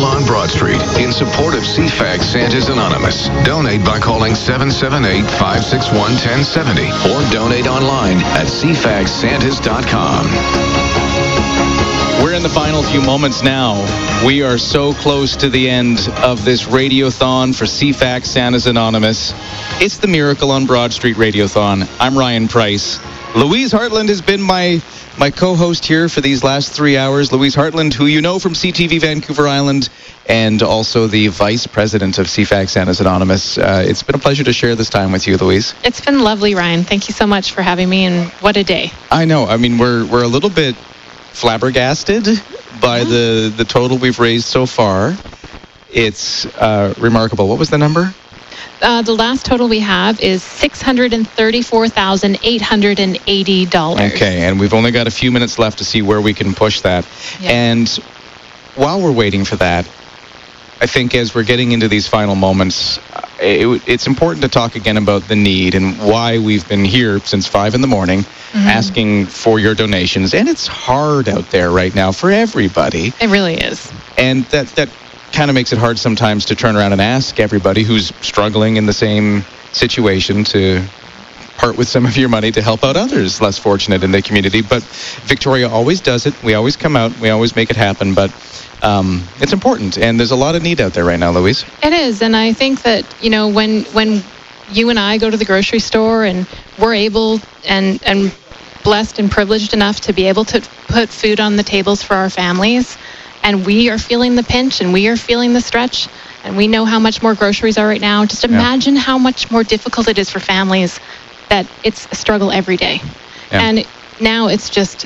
Miracle on Broad Street in support of CFAX Santa's Anonymous. Donate by calling 778-561-1070 or donate online at CFAXSantas.com. We're in the final few moments now. We are so close to the end of this radiothon for CFAX Santa's Anonymous. It's the Miracle on Broad Street radiothon. I'm Ryan Price. Louise Hartland has been my co-host here for these last 3 hours. Louise Hartland, who you know from CTV Vancouver Island and also the vice president of CFAX Santa's Anonymous. It's been a pleasure to share this time with you, Louise. It's been lovely, Ryan. Thank you so much for having me, and what a day. I know. I mean, we're a little bit flabbergasted by the total we've raised so far. It's remarkable. What was the number? The last total we have is $634,880. Okay, and we've only got a few minutes left to see where we can push that. Yep. And while we're waiting for that, I think as we're getting into these final moments, it's important to talk again about the need and why we've been here since 5 in the morning asking for your donations. And it's hard out there right now for everybody. It really is. And that kind of makes it hard sometimes to turn around and ask everybody who's struggling in the same situation to part with some of your money to help out others less fortunate in the community. But Victoria always does it. We always come out. We always make it happen. But it's important. And there's a lot of need out there right now, Louise. It is. And I think that, you know, when you and I go to the grocery store and we're able and blessed and privileged enough to be able to put food on the tables for our families, and we are feeling the pinch, and we are feeling the stretch, and we know how much more groceries are right now. Just imagine how much more difficult it is for families, that it's a struggle every day. Yeah. And now it's just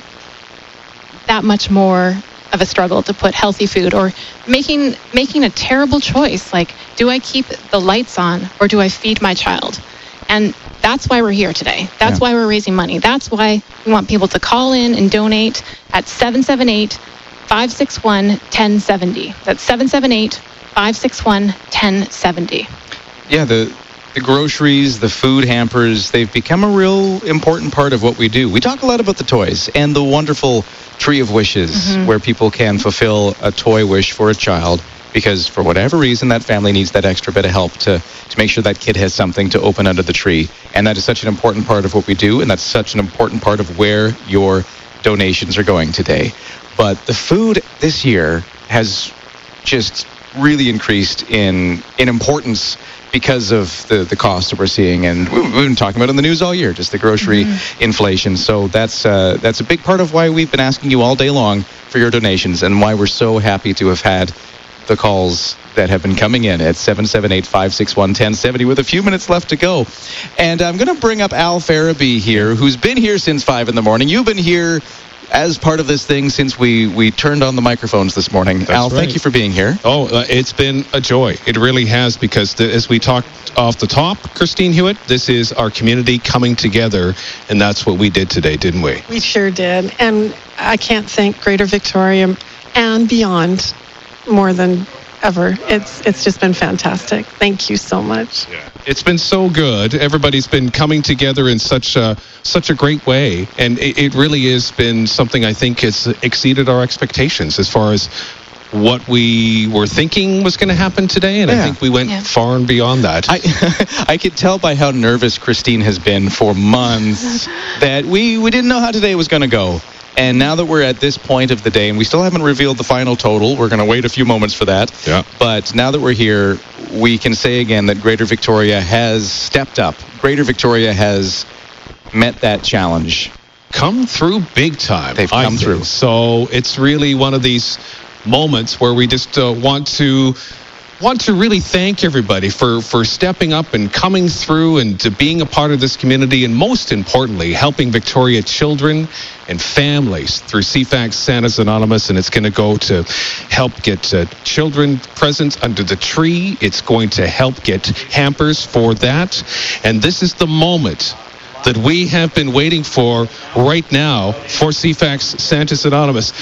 that much more of a struggle to put healthy food, or making a terrible choice, like, do I keep the lights on, or do I feed my child? And that's why we're here today. That's why we're raising money. That's why we want people to call in and donate at 778-561-1070. That's 778-561-1070. Yeah, the groceries, the food hampers, they've become a real important part of what we do. We talk a lot about the toys and the wonderful Tree of Wishes, where people can fulfill a toy wish for a child, because for whatever reason, that family needs that extra bit of help to make sure that kid has something to open under the tree. And that is such an important part of what we do, and that's such an important part of where your donations are going today. But the food this year has just really increased in importance because of the cost that we're seeing. And we've been talking about it in the news all year, just the grocery inflation. So that's a big part of why we've been asking you all day long for your donations, and why we're so happy to have had the calls that have been coming in at 778-561-1070 with a few minutes left to go. And I'm going to bring up Al Farabi here, who's been here since 5 in the morning. You've been here as part of this thing since we turned on the microphones this morning. That's Al, thank you for being here. It's been a joy. It really has, because as we talked off the top, Christine Hewitt, this is our community coming together, and that's what we did today, didn't we? We sure did. And I can't thank Greater Victoria and beyond more than ever. It's just been fantastic. Thank you so much. Yeah. It's been so good. Everybody's been coming together in such a great way, and it really has been something I think has exceeded our expectations as far as what we were thinking was going to happen today, and I think we went far and beyond that. I could tell by how nervous Christine has been for months that we didn't know how today was going to go. And now that we're at this point of the day, and we still haven't revealed the final total, we're going to wait a few moments for that. Yeah. But now that we're here, we can say again that Greater Victoria has stepped up. Greater Victoria has met that challenge. Come through big time. They've come through. So it's really one of these moments where we just want to really thank everybody for stepping up and coming through and to being a part of this community, and most importantly, helping Victoria children and families through CFAX Santa's Anonymous. And it's going to go to help get children presents under the tree. It's going to help get hampers for that. And this is the moment that we have been waiting for right now for CFAX Santa's Anonymous.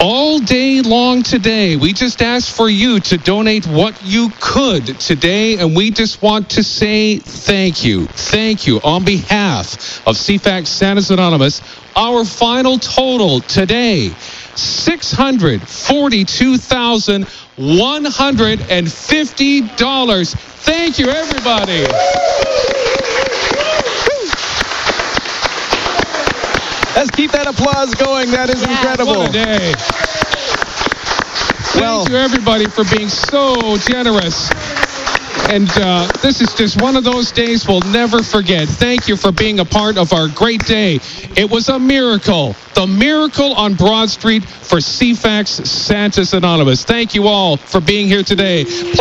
All day long today, we just asked for you to donate what you could today, and we just want to say thank you. Thank you on behalf of CFAX Santa's Anonymous. Our final total today, $642,150. Thank you, everybody. Let's keep that applause going. That is incredible. What a day. Thank you, everybody, for being so generous. And this is just one of those days we'll never forget. Thank you for being a part of our great day. It was a miracle. The Miracle on Broad Street for CFAX Santas Anonymous. Thank you all for being here today.